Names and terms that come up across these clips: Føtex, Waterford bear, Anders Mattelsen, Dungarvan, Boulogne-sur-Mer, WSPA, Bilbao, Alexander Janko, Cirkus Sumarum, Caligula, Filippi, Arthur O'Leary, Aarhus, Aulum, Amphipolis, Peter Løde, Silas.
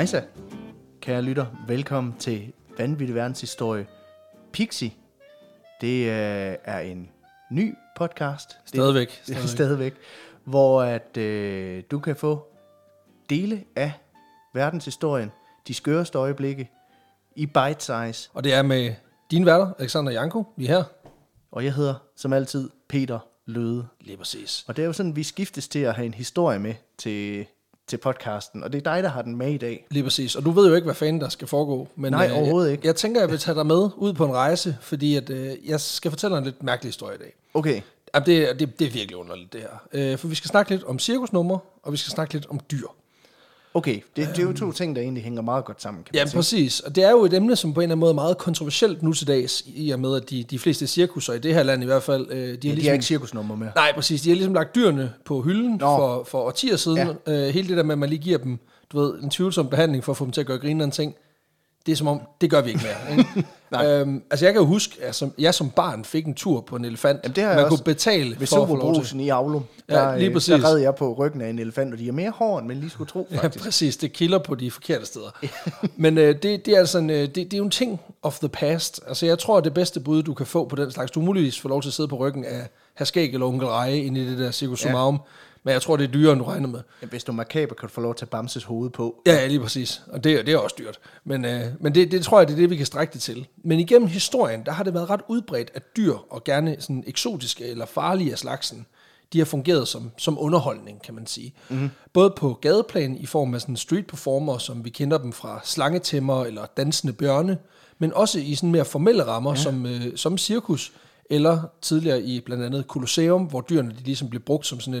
Hejsa, kære lytter. Velkommen til Vanvittig Verdenshistorie Pixie. Det er en ny podcast. Stadigvæk. Hvor at, du kan få dele af verdenshistorien, de skøreste øjeblikke, i bite size. Og det er med din værter, Alexander Janko, vi er her. Og jeg hedder, som altid, Peter Løde. Lige præcis. Og det er jo sådan, vi skiftes til at have en historie med til podcasten, og det er dig, der har den med i dag. Lige præcis, og du ved jo ikke, hvad fanden der skal foregå. Men nej, overhovedet ikke. Jeg tænker, jeg vil tage dig med ud på en rejse, fordi at, jeg skal fortælle en lidt mærkelig historie i dag. Okay. Jamen, det er virkelig underligt, det her. For vi skal snakke lidt om cirkusnummer, og vi skal snakke lidt om dyr. Okay, det er jo to ting, der egentlig hænger meget godt sammen. Ja, præcis. Og det er jo et emne, som på en eller anden måde er meget kontroversielt nu til dags, i og med, at de fleste cirkusser i det her land i hvert fald... De har ikke cirkusnummer med. Nej, præcis. De har ligesom lagt dyrene på hylden for årtier siden. Ja. Hele det der med, at man lige giver dem, du ved, en tvivlsom behandling for at få dem til at gøre griner en ting. Det er som om, det gør vi ikke mere. Ikke? Altså jeg kan jo huske, at jeg som barn fik en tur på en elefant. Jamen, det har man kunne betale for at få lov til. Ved i Aulum, der redde jeg på ryggen af en elefant, og de er mere hårde, end man lige skulle tro, faktisk. Ja, præcis. Det kilder på de forkerte steder. Men det er altså det er jo en ting of the past. Altså jeg tror, at det bedste bud, du kan få på den slags, du muligvis får lov til at sidde på ryggen af Herskæg eller Onkel Reje inde i det der Cirkus Sumarum. Men jeg tror, det er dyrere, end du regner med. Ja, hvis du er makaber, kan du få lov til at Bamses hoved på. Ja, lige præcis. Og det er også dyrt. Men, men det tror jeg, det er det, vi kan strække det til. Men igennem historien, der har det været ret udbredt, at dyr, og gerne sådan eksotiske eller farlige af slagsen, de har fungeret som underholdning, kan man sige. Mm-hmm. Både på gadeplan i form af sådan street performer, som vi kender dem fra slangetæmmer eller dansende bjørne, men også i sådan mere formelle rammer, som cirkus, eller tidligere i blandt andet Colosseum, hvor dyrene de ligesom blev brugt som sådan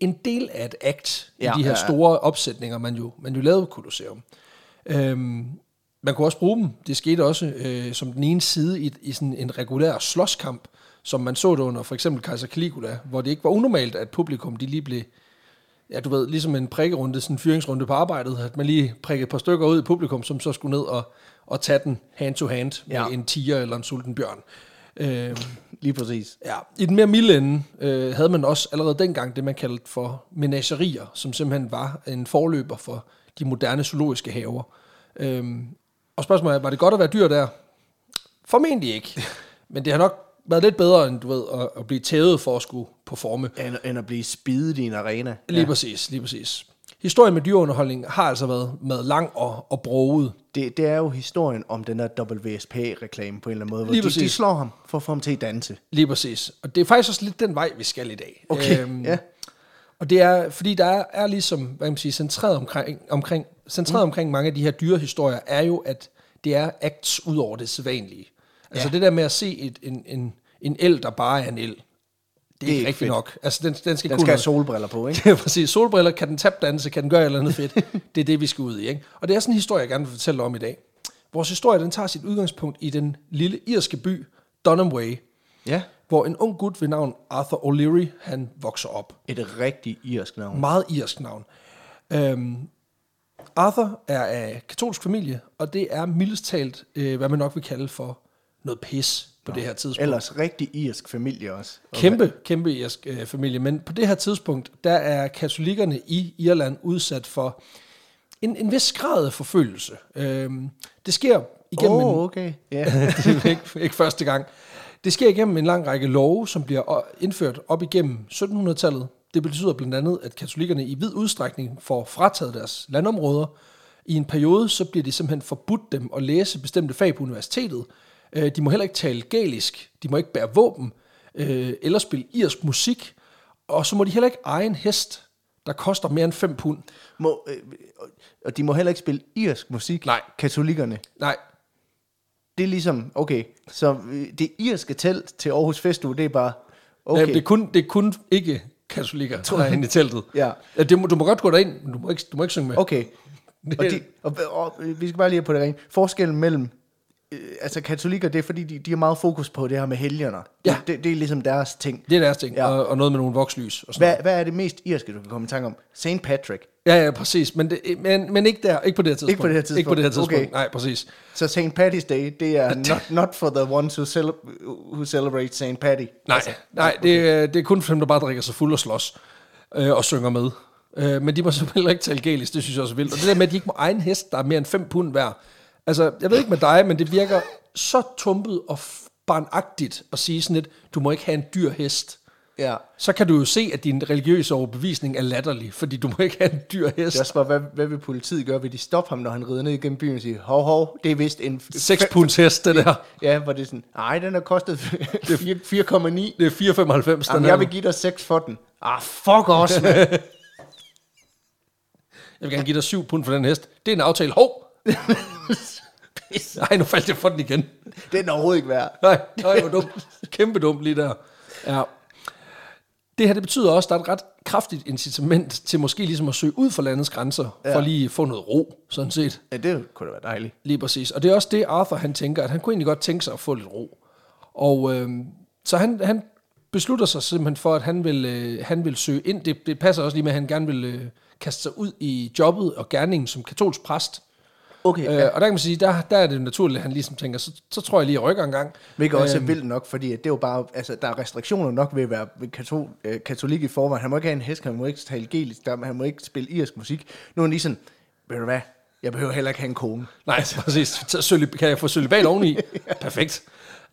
en del af et act i de her store opsætninger, man jo lavede Colosseum. Man kunne også bruge dem. Det skete også som den ene side i sådan en regulær slåskamp, som man så det under for eksempel kejser Caligula, hvor det ikke var unormalt, at publikum de lige blev, ja du ved, ligesom en prikkerunde, sådan en fyringsrunde på arbejdet, at man lige prikkede et par stykker ud i publikum, som så skulle ned og tage den hand to hand med en tiger eller en sulten bjørn. Lige præcis. Ja. I den mere milde ende havde man også allerede dengang det, man kaldte for menagerier, som simpelthen var en forløber for de moderne zoologiske haver. Og spørgsmålet er, var det godt at være dyr der? Formentlig ikke. Men det har nok været lidt bedre, end du ved, at blive tævet for at skulle performe. End at blive spidet i en arena. Lige præcis. Historien med dyreunderholdning har altså været med lang og broget. Det er jo historien om den der WSP-reklame på en eller anden måde, hvor de slår ham for at få ham til at danse. Lige præcis. Og det er faktisk også lidt den vej, vi skal i dag. Okay, Og det er, fordi der er ligesom, hvad kan man sige, centreret omkring mange af de her dyrehistorier, er jo, at det er acts ud over det sædvanlige. Altså det der med at se en el, der bare er en el. Det er ikke rigtigt nok. Altså, den skal have solbriller på, ikke? Ja, præcis. Solbriller, kan den tapdanse, kan den gøre et eller andet fedt. Det er det, vi skal ud i, ikke? Og det er sådan en historie, jeg gerne vil fortælle om i dag. Vores historie, den tager sit udgangspunkt i den lille irske by, Dunway, hvor en ung gut ved navn Arthur O'Leary, han vokser op. Et rigtig irsk navn. Meget irsk navn. Arthur er af katolsk familie, og det er mildest talt, hvad man nok vil kalde for noget pis. På det her tidspunkt. Ellers rigtig irsk familie også. Okay. Kæmpe irsk familie. Men på det her tidspunkt, der er katolikkerne i Irland udsat for en vis grad af forfølgelse. Det sker igennem... det er ikke første gang. Det sker igennem en lang række love, som bliver indført op igennem 1700-tallet. Det betyder blandt andet, at katolikkerne i vid udstrækning får frataget deres landområder. I en periode, så bliver de simpelthen forbudt dem at læse bestemte fag på universitetet. De må heller ikke tale gælisk, de må ikke bære våben, eller spille irsk musik, og så må de heller ikke eje en hest, der koster mere end 5 pund. Og de må heller ikke spille irsk musik? Nej. Katolikkerne? Nej. Det er ligesom, okay, så det irske telt til Aarhus Festuge, det er bare, okay. Jamen, det er kun ikke katolikker, der er inde i teltet. Ja, du må godt gå derind, men du må ikke synge med. Okay, og vi skal bare lige have på det rene. Forskellen mellem altså katolikker, det er fordi, de har meget fokus på det her med helgener. Ja. Det er ligesom deres ting. Det er deres ting, og noget med nogle vokslys. Og sådan hvad er det mest irske, du kan komme i tanke om? St. Patrick. Ja, præcis, men ikke der, ikke på det her tidspunkt. Okay. Nej, præcis. Så St. Patty's Day, det er not for the ones who celebrate St. Patty. Nej, det er kun for dem, der bare drikker sig fuld og slås og synger med. Men de må selvfølgelig ikke tale gælisk, det synes jeg også er vildt. Og det der med, at de ikke må egen hest, der er mere end 5 pund hver. Altså, jeg ved ikke med dig, men det virker så tumpet og barnagtigt at sige sådan lidt, du må ikke have en dyr hest. Ja. Så kan du jo se, at din religiøse overbevisning er latterlig, fordi du må ikke have en dyr hest. Det er også, hvad vil politiet gøre? Vil de stoppe ham, når han rider ned igennem byen og siger, hov, det er vist en... 6 punds hest, det der. Ja, hvor det er sådan, nej, den har kostet 4,9. Det er 4,95. Jamen, jeg vil give dig 6 for den. Ah, fuck også, man. Jeg vil gerne give dig 7 pund for den hest. Det er en aftale. Hov! Nej, nu faldt jeg for den igen. Det er den overhovedet ikke værd. Nej, hvor dumt. Kæmpe dumt lige der. Ja. Det her, det betyder også, at der er et ret kraftigt incitament til måske ligesom at søge ud for landets grænser, ja, for lige at få noget ro, sådan set. Ja, det kunne da være dejligt. Lige præcis. Og det er også det, Arthur han tænker, at han kunne egentlig godt tænke sig at få lidt ro. Og så han beslutter sig simpelthen for, at han vil søge ind. Det passer også lige med, at han gerne vil kaste sig ud i jobbet og gerningen som katolsk præst. Okay, ja. Og der kan man sige, der er det naturligt, at han ligesom tænker, så tror jeg lige, at jeg rykker en gang. Hvilket også er vildt nok, fordi det er jo bare, altså, der er restriktioner nok ved at være katolik i forvejen. Han må ikke have en hest, han må ikke tale gælisk, han må ikke spille irsk musik. Nu er han lige sådan, ved du hvad, jeg behøver heller ikke have en kone. Nej, altså, præcis. Kan jeg få sølibat oveni? Ja. Perfekt.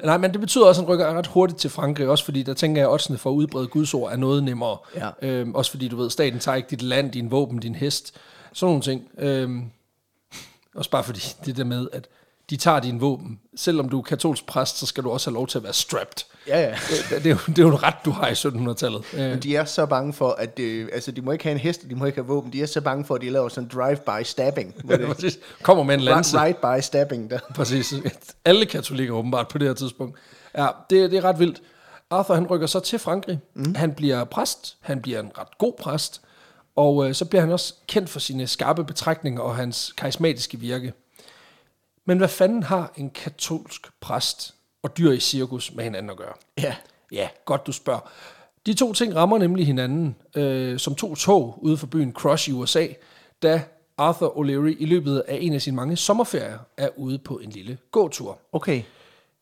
Nej, men det betyder også, at han rykker ret hurtigt til Frankrig, også fordi der tænker jeg, at oddsene for at udbrede gudsord er noget nemmere. Ja. Også fordi, du ved, staten tager ikke dit land, din våben, din hest, sådan nogle ting. Også bare fordi det der med, at de tager dine våben. Selvom du er katolsk præst, så skal du også have lov til at være strapped. Ja. Det er jo en ret, du har i 1700-tallet. Men de er så bange for, at de må ikke have en hest, de må ikke have våben. De er så bange for, at de laver sådan drive-by stabbing. Ja, kommer med en lanse. Right-by stabbing der. Præcis. Alle katolikker åbenbart på det her tidspunkt. Ja, det er ret vildt. Arthur, han rykker så til Frankrig. Mm. Han bliver præst. Han bliver en ret god præst. Og så bliver han også kendt for sine skarpe betragtninger og hans karismatiske virke. Men hvad fanden har en katolsk præst og dyr i cirkus med hinanden at gøre? Ja, godt du spørger. De to ting rammer nemlig hinanden som to tog ude for byen Crush i USA, da Arthur O'Leary i løbet af en af sine mange sommerferier er ude på en lille gåtur. Okay.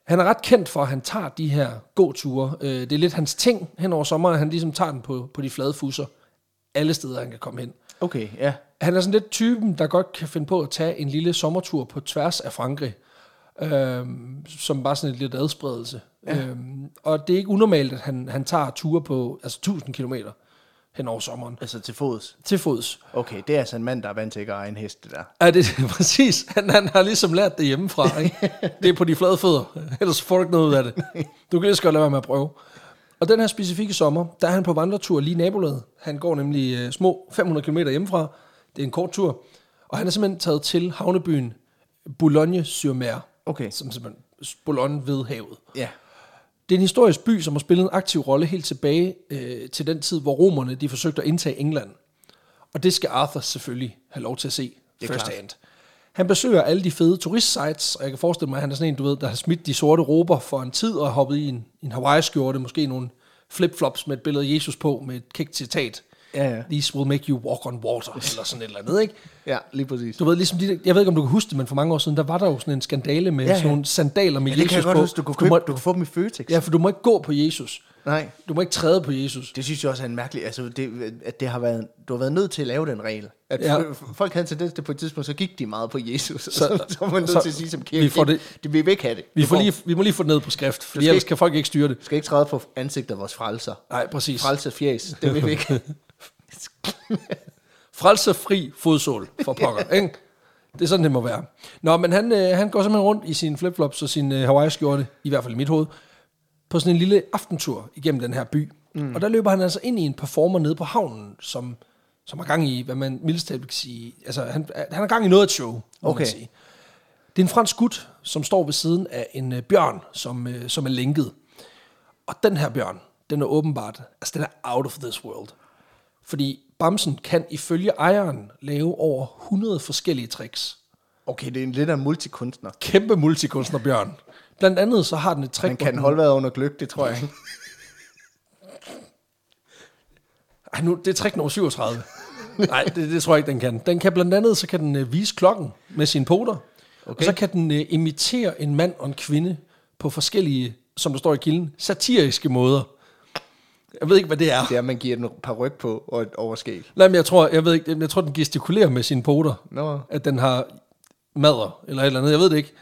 Han er ret kendt for, at han tager de her gåture. Det er lidt hans ting hen over sommeren, han ligesom tager den på de flade fusser. Alle steder, han kan komme hen. Okay, ja. Han er sådan lidt typen, der godt kan finde på at tage en lille sommertur på tværs af Frankrig, som bare sådan en lidt adspredelse. Ja. Og det er ikke unormalt, at han tager ture på 1000 kilometer hen over sommeren. Altså til fods? Til fods. Okay, det er altså en mand, der er vant til ikke at eje en hest, det der. Ja, det er præcis. Han har ligesom lært det hjemmefra, ikke? Det er på de flade fødder. Ellers får du ikke noget ud af det. Du kan lige så godt lade være med at prøve. Og den her specifikke sommer, der er han på vandretur lige i nabolaget. Han går nemlig små 500 km hjemmefra. Det er en kort tur. Og han er simpelthen taget til havnebyen Boulogne-sur-Mer. Okay. Som simpelthen Boulogne ved havet. Ja. Det er en historisk by, som har spillet en aktiv rolle helt tilbage til den tid, hvor romerne de forsøgte at indtage England. Og det skal Arthur selvfølgelig have lov til at se firsthand. Han besøger alle de fede turistsites, og jeg kan forestille mig, at han er sådan en, du ved, der har smidt de sorte rober for en tid, og hoppet i en Hawaii-skjorte, måske nogle flip-flops med et billede af Jesus på, med et kægt citat. Ja. These will make you walk on water, eller sådan et eller andet, ikke? Ja, lige præcis. Du ved, ligesom jeg ved ikke, om du kan huske det, men for mange år siden, der var der jo sådan en skandale med sådan nogle sandaler med Jesus på. Det kan jeg godt huske, du kan få dem i Føtex. Ja, for du må ikke gå på Jesus. Nej. Du må ikke træde på Jesus. Det synes jeg også er en mærkelig... Altså, at det har været... Du har været nødt til at lave den regel. At folk havde tendens til på et tidspunkt, så gik de meget på Jesus. Så var man nødt til at sige som kirke, vi vil ikke have det. Vi må lige få det ned på skrift, for ellers kan folk ikke styre det. Du skal ikke træde på ansigtet af vores frelser. Nej, præcis. Frelsefjæs, det vil vi ikke. Frelserfri fodsål for pokker, ikke? Det er sådan, det må være. Nå, men han går simpelthen rundt i sine flipflops og sin Hawaii-skjorte, i hvert fald i mit hoved, på sådan en lille aftentur igennem den her by. Mm. Og der løber han altså ind i en performer nede på havnen, som er gang i, hvad man mildest talt kan sige. Altså, han er gang i noget af et show, må man sige. Det er en fransk gut, som står ved siden af en bjørn, som er lænket. Og den her bjørn, den er åbenbart, altså den er out of this world. Fordi bamsen kan ifølge ejeren lave over 100 forskellige tricks. Okay, det er en lidt af multikunstner. Kæmpe multikunstner, bjørn. Blandt andet så har den et trick... Man kan holde vejret under gløgg, det tror jeg ikke. Ej, nu, det er trick nummer 37. Nej, det tror jeg ikke, den kan. Den kan blandt andet, så kan den vise klokken med sine poter. Okay. Og så kan den imitere en mand og en kvinde på forskellige, som der står i kilden, satiriske måder. Jeg ved ikke, hvad det er. Det er, man giver den par ryg på og et overskæg. Nej, men jeg tror, den gestikulerer med sine poter. No. At den har madder eller et eller andet. Jeg ved det ikke.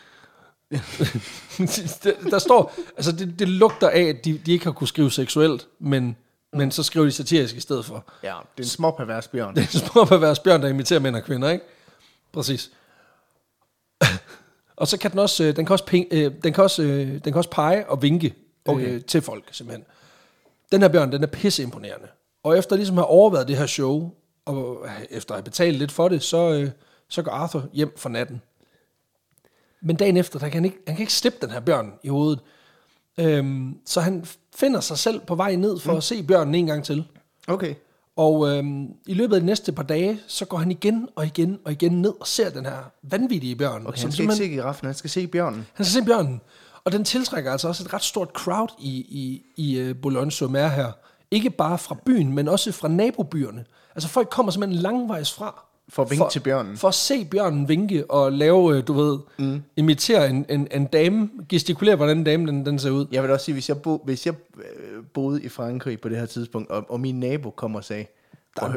Der står, altså det lugter af, at de ikke har kunne skrive seksuelt, men så skriver de satirisk i stedet for. Ja, det er en små pervers bjørn. Det er en små pervers bjørn, der imiterer mænd og kvinder, ikke? Præcis. Og så kan den også, den kan også pege og vinke til folk, simpelthen. Den her bjørn, den er pisseimponerende. Og efter ligesom at have overvejet det her show, og efter at have betalt lidt for det, så går Arthur hjem for natten. Men dagen efter, han kan ikke slippe den her bjørn i hovedet. Så han finder sig selv på vej ned for at se bjørnen en gang til. Okay. Og i løbet af de næste par dage, så går han igen og igen ned og ser den her vanvittige bjørn. Okay, han skal ikke se giraffen, han skal se bjørnen. Han skal se bjørnen. Og den tiltrækker altså også et ret stort crowd i Boulogne-sur-Mer her. Ikke bare fra byen, men også fra nabobyerne. Altså folk kommer simpelthen langvejs fra. For at vinke til bjørnen. For at se bjørnen vinke og lave, du ved, imitere en dame, gestikulere, hvordan damen den ser ud. Jeg vil også sige, hvis jeg boede i Frankrig på det her tidspunkt, og min nabo kom og sagde,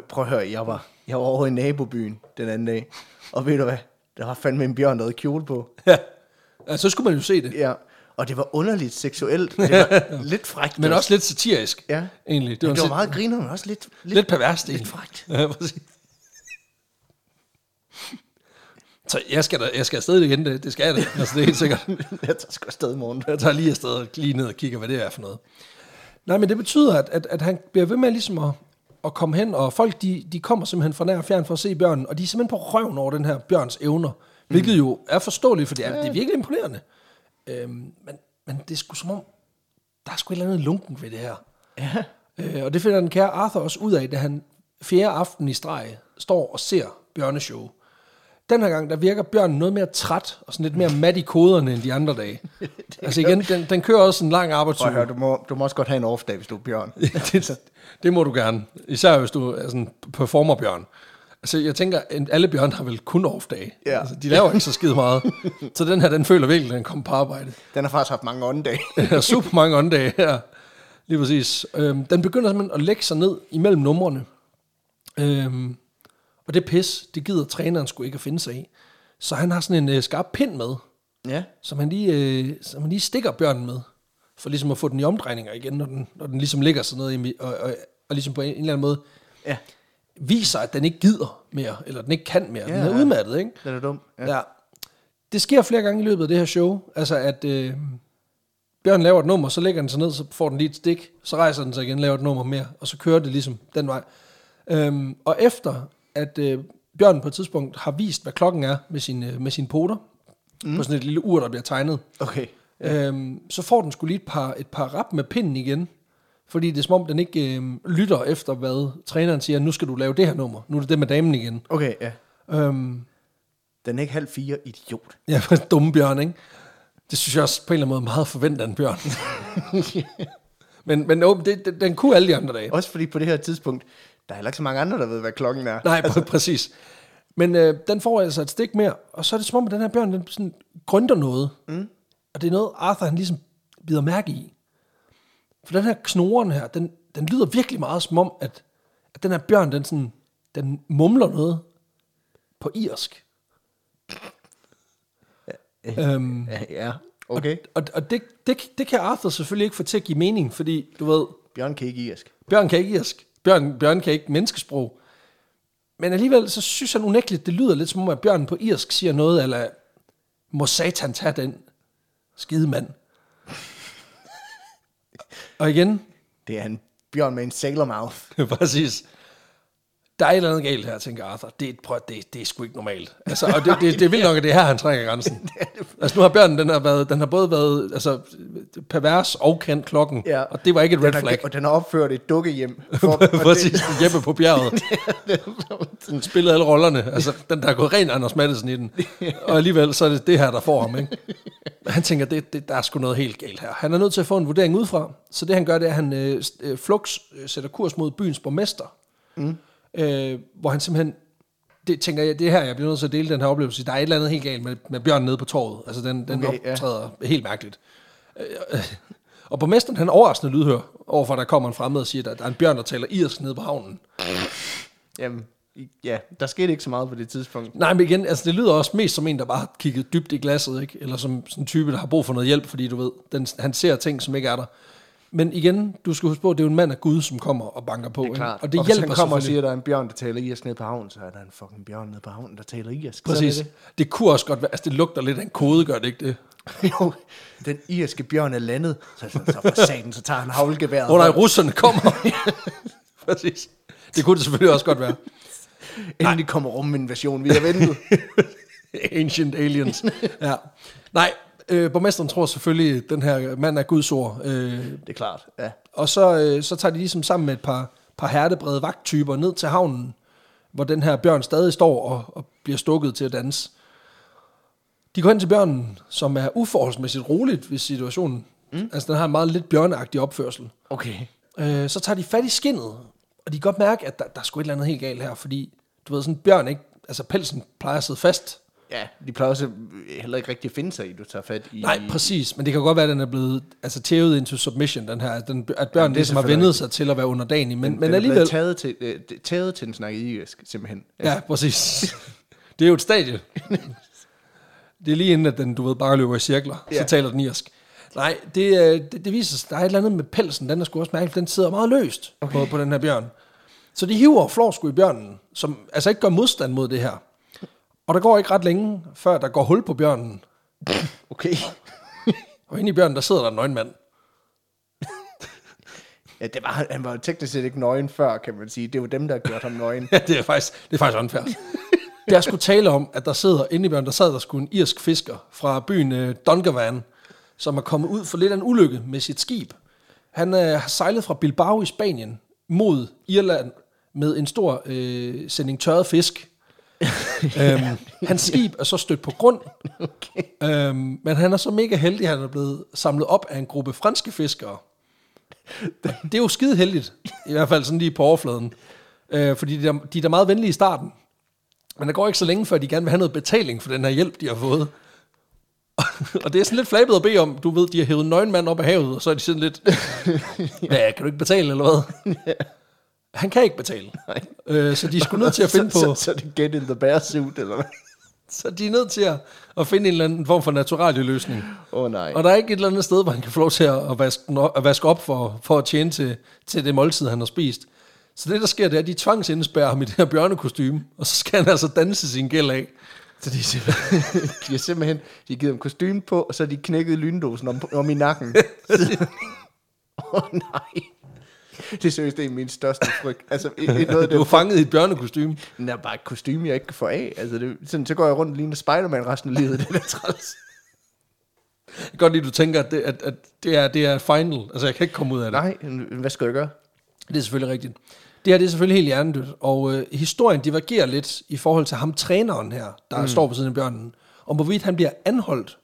prøv at høre, jeg var over i nabobyen den anden dag, og ved du hvad, der var fandme en bjørn, der havde kjole på. Ja, så skulle man jo se det. Ja, og det var underligt seksuelt, det var lidt frækt. Men også lidt satirisk, ja. Egentlig. Det var meget griner, men også lidt perverst. Lidt frækt. Ja, præcis. Så jeg skal afsted igen, det skal jeg da. Altså, det er helt sikkert. Jeg tager sgu afsted i morgen. Jeg tager lige afsted og lige ned og kigger, hvad det er for noget. Nej, men det betyder, at han bliver ved med ligesom at komme hen, og folk de kommer simpelthen fra nær og fjern for at se bjørnen, og de er simpelthen på røven over den her bjørns evner, hvilket jo er forståeligt, for det er virkelig imponerende. Men det er sgu som om, der er sgu et eller andet lunken ved det her. Ja. Og det finder den kære Arthur også ud af, da han fjerde aften i streg står og ser bjørneshow. Den her gang, der virker bjørnen noget mere træt, og sådan lidt mere mat i koderne, end de andre dage. Altså igen, den kører også en lang arbejdstur. Prøv, du må også godt have en off-dag, hvis du er bjørn. Det må du gerne. Især hvis du er sådan performer-bjørn. Altså jeg tænker, alle bjørn har vel kun off-dage. Ja. Altså, de laver ikke så skide meget. Så den her, den føler virkelig, at den kommer på arbejde. Den har faktisk haft mange åndedage. Super mange åndedage, ja. Lige præcis. Den begynder simpelthen at lægge sig ned imellem numrene. Og det pis, det gider træneren sgu ikke at finde sig i. Så han har sådan en skarp pind med, ja. som han lige stikker bjørnen med, for ligesom at få den i omdrejninger igen, når den ligesom ligger sådan noget, og ligesom på en eller anden måde viser, at den ikke gider mere, eller den ikke kan mere. Ja, den er udmattet, ikke? Den er dum. Ja. Ja. Det sker flere gange i løbet af det her show, altså at bjørnen laver et nummer, så lægger den sig ned, så får den lige et stik, så rejser den sig igen, laver et nummer mere, og så kører det ligesom den vej. Og efter at bjørnen på et tidspunkt har vist, hvad klokken er med sine poter, på sådan et lille ur, der bliver tegnet. Okay. Så får den sgu lige et par rap med pinden igen, fordi det er som om, den ikke lytter efter, hvad træneren siger, nu skal du lave det her nummer, nu er det med damen igen. Okay, ja. Den er ikke 3:30, idiot. Ja, for en dumme bjørn, ikke? Det synes jeg også på en eller anden måde meget forventet af en bjørn. Men den kunne alle de andre dage. Også fordi på det her tidspunkt, der er heller ikke så mange andre, der ved, hvad klokken er. Nej, altså. Præcis. Men den får altså et stik mere, og så er det som om, at den her bjørn, den sådan grønter noget. Mm. Og det er noget, Arthur han ligesom bider mærke i. For den her knoren her, den lyder virkelig meget som om, at den her bjørn, den mumler noget på irsk. Ja. Okay. Og det kan Arthur selvfølgelig ikke få til at give mening, fordi du ved... Bjørn kan ikke irsk. Bjørn kan ikke menneskesprog. Men alligevel, så synes han unægteligt, det lyder lidt som om, at bjørnen på irsk siger noget, eller må satan tage den skide mand. Og igen... Det er en bjørn med en sailor mouth. Præcis. Der er et eller andet galt her, tænker Arthur. Det er sgu ikke normalt. Altså, og det er vildt nok, at det er her, han trækker grænsen. Altså nu har bjørnen, den har både været altså, pervers og kendt klokken, ja. Og det var ikke et red flag. Og den har opført et dukkehjem. Præcis, Jeppe på bjerget. Den spillede alle rollerne. Altså, den der er gået ren Anders Mattelsen i den. Og alligevel, så er det det her, der får ham. Ikke? Han tænker, der er sgu noget helt galt her. Han er nødt til at få en vurdering udefra. Så det han gør, det er, at han fluks sætter kurs mod byens borgmester. Hvor han simpelthen tænker jeg, det er her, jeg bliver nødt til at dele den her oplevelse. Der er et eller andet helt galt med bjørnen nede på torvet. Altså den optræder helt mærkeligt. Og borgmesteren, han er overraskende lydhør overfor der kommer en fremmed og siger, at der er en bjørn, der taler irsk nede på havnen. Jamen, ja, der skete ikke så meget på det tidspunkt. Nej, men igen, altså det lyder også mest som en, der bare har kigget dybt i glasset, ikke? Eller som sådan en type, der har brug for noget hjælp, fordi du ved, han ser ting, som ikke er der. Men igen, du skal huske på, at det er jo en mand af Gud, som kommer og banker på. Det er klart. Og det og hjælper selvfølgelig. Og kommer og siger, at der er en bjørn, der taler irsk nede på havnen, så er der en fucking bjørn nede på havnen, der taler irsk. Præcis. Det kunne også godt være, altså det lugter lidt af en kode, gør det ikke det? Jo, den irske bjørn er landet, så for satan, så tager han havlgeværet. Hvor der russerne kommer. Præcis. Det kunne det selvfølgelig også godt være. Endelig kommer ruminvasion, vi har ventet. Ancient aliens. Ja. Nej. Borgmesteren tror selvfølgelig, at den her mand er Guds ord. Det er klart, ja. Og så tager de ligesom sammen med et par hertebrede vagttyper ned til havnen, hvor den her bjørn stadig står og bliver stukket til at danse. De går hen til bjørnen, som er uforholdsmæssigt roligt ved situationen. Mm. Altså, den har en meget lidt bjørneagtig opførsel. Okay. Så tager de fat i skindet, og de kan godt mærke, at der er sgu et eller andet helt galt her, fordi, du ved, sådan en bjørn, ikke? Altså, pelsen plejer at sidde fast. Ja, de plejer også heller ikke rigtig at finde sig i, du tager fat i... Nej, præcis, men det kan godt være, at den er blevet altså tævet into submission, den her, at børnene ligesom har vendet sig til at være underdanig, men alligevel... Den er blevet tævet til den snakkede irsk, simpelthen. Ja, præcis. Det er jo et stadie. Det er lige inden, at den, du ved, bare løber i cirkler, så taler den irsk. Nej, det viser sig, der er et eller andet med pelsen, den er sgu også mærkeligt, for den sidder meget løst på den her bjørn. Så de hiver og flår sgu i bjørnen, som altså ikke gør modstand mod det her. Og der går ikke ret længe, før der går hul på bjørnen. Okay. Og inde i bjørnen, der sidder der en nøgenmand. Ja, han var teknisk set ikke nøgen før, kan man sige. Det var dem, der gjorde ham nøgen. Ja, det er faktisk unfair. Der skulle tale om, at der sidder inde i bjørnen, der skulle en irsk fisker fra byen Dungarvan, som er kommet ud for lidt af en ulykke med sit skib. Han har sejlet fra Bilbao i Spanien mod Irland med en stor sending tørret fisk. Hans skib er så stødt på grund. Okay. Men han er så mega heldig, at han er blevet samlet op af en gruppe franske fiskere. Det er jo skide heldigt, i hvert fald sådan lige på overfladen, fordi de er da meget venlige i starten. Men der går ikke så længe, før de gerne vil have noget betaling for den her hjælp, de har fået. Og det er sådan lidt flabet at bede om. Du ved, de har hævet nøgenmand op af havet, og så er de sådan lidt ja, kan du ikke betale eller hvad? Ja. Han kan ikke betale. Så de skulle nødt til at finde på... Så det get in the bear suit, eller hvad? Så de er nødt til at finde en eller anden form for naturlig løsning. Nej. Og der er ikke et eller andet sted, hvor han kan få lov til at vaske op for at tjene til det måltid, han har spist. Så det, der sker, det er, at de tvangsindespærrer ham i det her bjørnekostyme, og så skal han altså danse sin gæld af. Så de har simpelthen givet ham kostyme på, og så har de knækket lyndåsen om i nakken. Nej. Det synes det er min største frygt. Altså, noget, du er fanget i et bjørnekostyme. Det er bare et kostyme, jeg ikke kan få af. Altså, så går jeg rundt og ligner Spider-Man resten af livet. Det er træls. Jeg kan godt lide, at du tænker, at det er final. Altså, jeg kan ikke komme ud af det. Nej, hvad skal jeg gøre? Det er selvfølgelig rigtigt. Det her det er selvfølgelig helt hjernedødt. Og historien divergerer lidt i forhold til ham, træneren her, der står på siden af bjørnen. Om hvorvidt han bliver anholdt,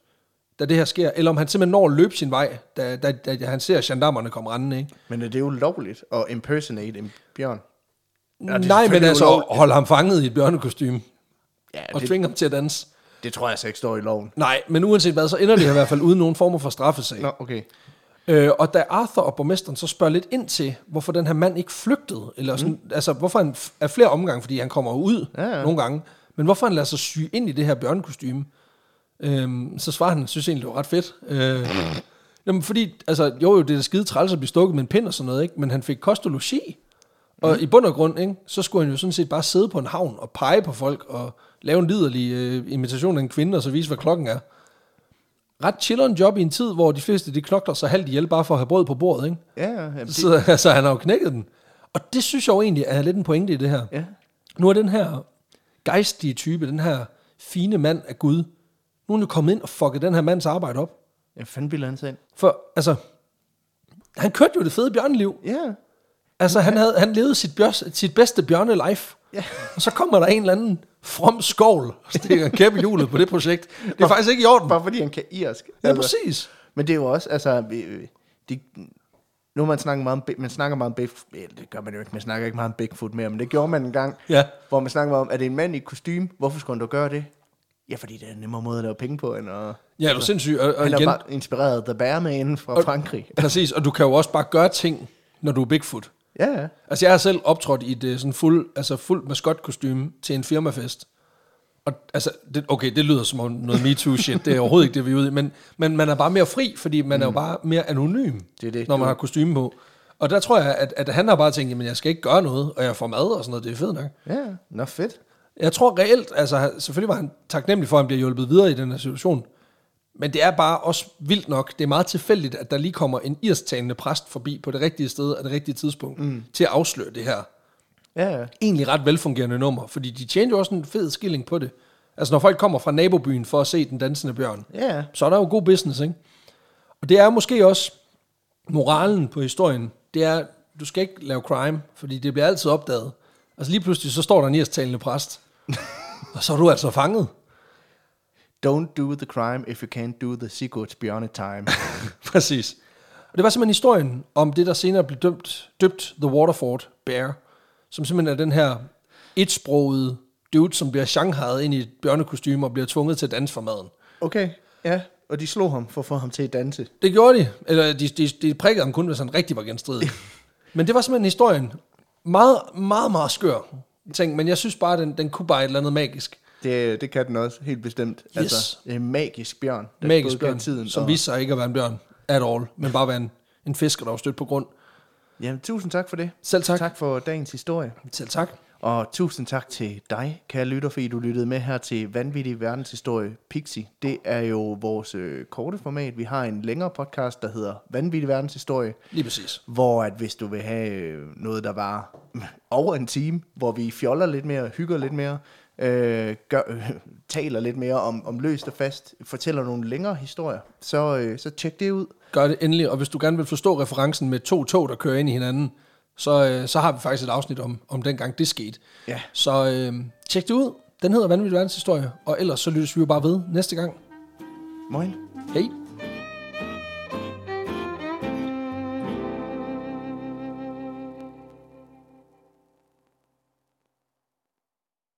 da det her sker, eller om han simpelthen når at løbe sin vej, da han ser gendarmerne komme rendende, ikke? Men er det jo lovligt at impersonate en bjørn? Ja, nej, men altså holde ham fanget i et bjørnekostyme, ja, og tvinge ham til at danse. Det tror jeg altså ikke står i loven. Nej, men uanset hvad, så ender det i hvert fald uden nogen form for straffesag. Nå, okay. Og da Arthur og borgmesteren så spørger lidt ind til, hvorfor den her mand ikke flygtede, eller sådan, altså hvorfor han er flere omgange, fordi han kommer ud nogle gange, men hvorfor han lader sig syge ind i det her bjørnekostyme, så svarer han, synes egentlig, det var ret fedt. Jamen fordi, altså, jo det er da skide træls at blive stukket med en pind og sådan noget, ikke? Men han fik kost og logi. Og i bund og grund, ikke, så skulle han jo sådan set bare sidde på en havn og pege på folk og lave en liderlig imitation af en kvinde og så vise, hvad klokken er. Ret chilleren job i en tid, hvor de fleste de knokler sig halvt ihjel bare for at have brød på bordet, ikke? Ja, så altså, han har jo knækket den. Og det synes jeg jo egentlig er lidt en pointe i det her. Ja. Nu er den her gejstige type, den her fine mand af Gud, nu er han kommet ind og fucket den her mands arbejde op. Hvad fanden ville han så ind? For, altså, han kørte jo det fede bjørneliv. Ja. Yeah. Altså, han levede sit bedste bjørnelife. Ja. Yeah. Og så kommer der en eller anden from skovl og stikker en kæppe hjulet på det projekt. Det er faktisk ikke i orden. Bare fordi han kan irsk. Ja, altså, præcis. Men det er jo også, altså, nu man snakker meget om Bigfoot, det gør man jo ikke, man snakker ikke meget om Bigfoot mere, men det gjorde man en gang, hvor man snakker om, er det en mand i kostume? Hvorfor skulle han da gøre det? Ja, fordi det er en nemmere måde at lave penge på, end at... Ja, du er sindssyg. Og han er igen, bare inspireret The Bear Man fra Frankrig. Præcis, og du kan jo også bare gøre ting, når du er Bigfoot. Ja, ja. Altså jeg har selv optrådt i et sådan fuldt maskotkostyme til en firmafest. Og altså, det lyder som noget MeToo-shit, det er overhovedet ikke det, vi er ude i, men man er bare mere fri, fordi man er jo bare mere anonym, det, når man har kostyme på. Og der tror jeg, at han har bare tænkt, jamen jeg skal ikke gøre noget, og jeg får mad og sådan noget, det er fedt nok. Ja, nå fedt. Jeg tror reelt, altså selvfølgelig var han taknemmelig for, at han bliver hjulpet videre i den her situation, men det er bare også vildt nok, det er meget tilfældigt, at der lige kommer en irsktalende præst forbi på det rigtige sted og det rigtige tidspunkt, til at afsløre det her. Ja. Egentlig ret velfungerende nummer, fordi de tjente jo også en fed skilling på det. Altså når folk kommer fra nabobyen for at se den dansende bjørn, så er der jo god business, ikke? Og det er måske også moralen på historien, det er, du skal ikke lave crime, fordi det bliver altid opdaget. Altså lige pludselig så står der en irsktalende præst, og så er du altså fanget. Don't do the crime if you can't do the secret beyond time. Præcis. Og det var simpelthen historien om det, der senere blev døbt The Waterford Bear, som simpelthen er den her etsprogede dude, som bliver shanghajet ind i et bjørnekostyme og bliver tvunget til at danse for maden. Okay, ja. Og de slog ham for at få ham til at danse. Det gjorde de. Eller de prikkede ham kun, hvis han rigtig var genstridig. Men det var simpelthen historien. Meget, meget, meget skør ting, men jeg synes bare, den kunne bare et eller andet magisk. Det kan den også, helt bestemt. Yes. Altså, det er en magisk bjørn. Magisk bjørn, tiden, som viste sig ikke at være en bjørn at all, men bare være en fisker, der var stødt på grund. Jamen, tusind tak for det. Selv tak. Tak for dagens historie. Selv tak. Og tusind tak til dig, kære lytter, fordi du lyttede med her til Vanvittig Verdenshistorie Pixie. Det er jo vores korte format. Vi har en længere podcast, der hedder Vanvittig Verdenshistorie. Lige præcis. Hvor at hvis du vil have noget, der var over en time, hvor vi fjoller lidt mere, hygger lidt mere, taler lidt mere om løst og fast, fortæller nogle længere historier, så tjek det ud. Gør det endelig, og hvis du gerne vil forstå referencen med to tog, der kører ind i hinanden, så har vi faktisk et afsnit om dengang det skete. Ja. Så tjek det ud. Den hedder Vanvittig Verdenshistorie, og ellers så lyttes vi jo bare ved næste gang. Moin. Hej.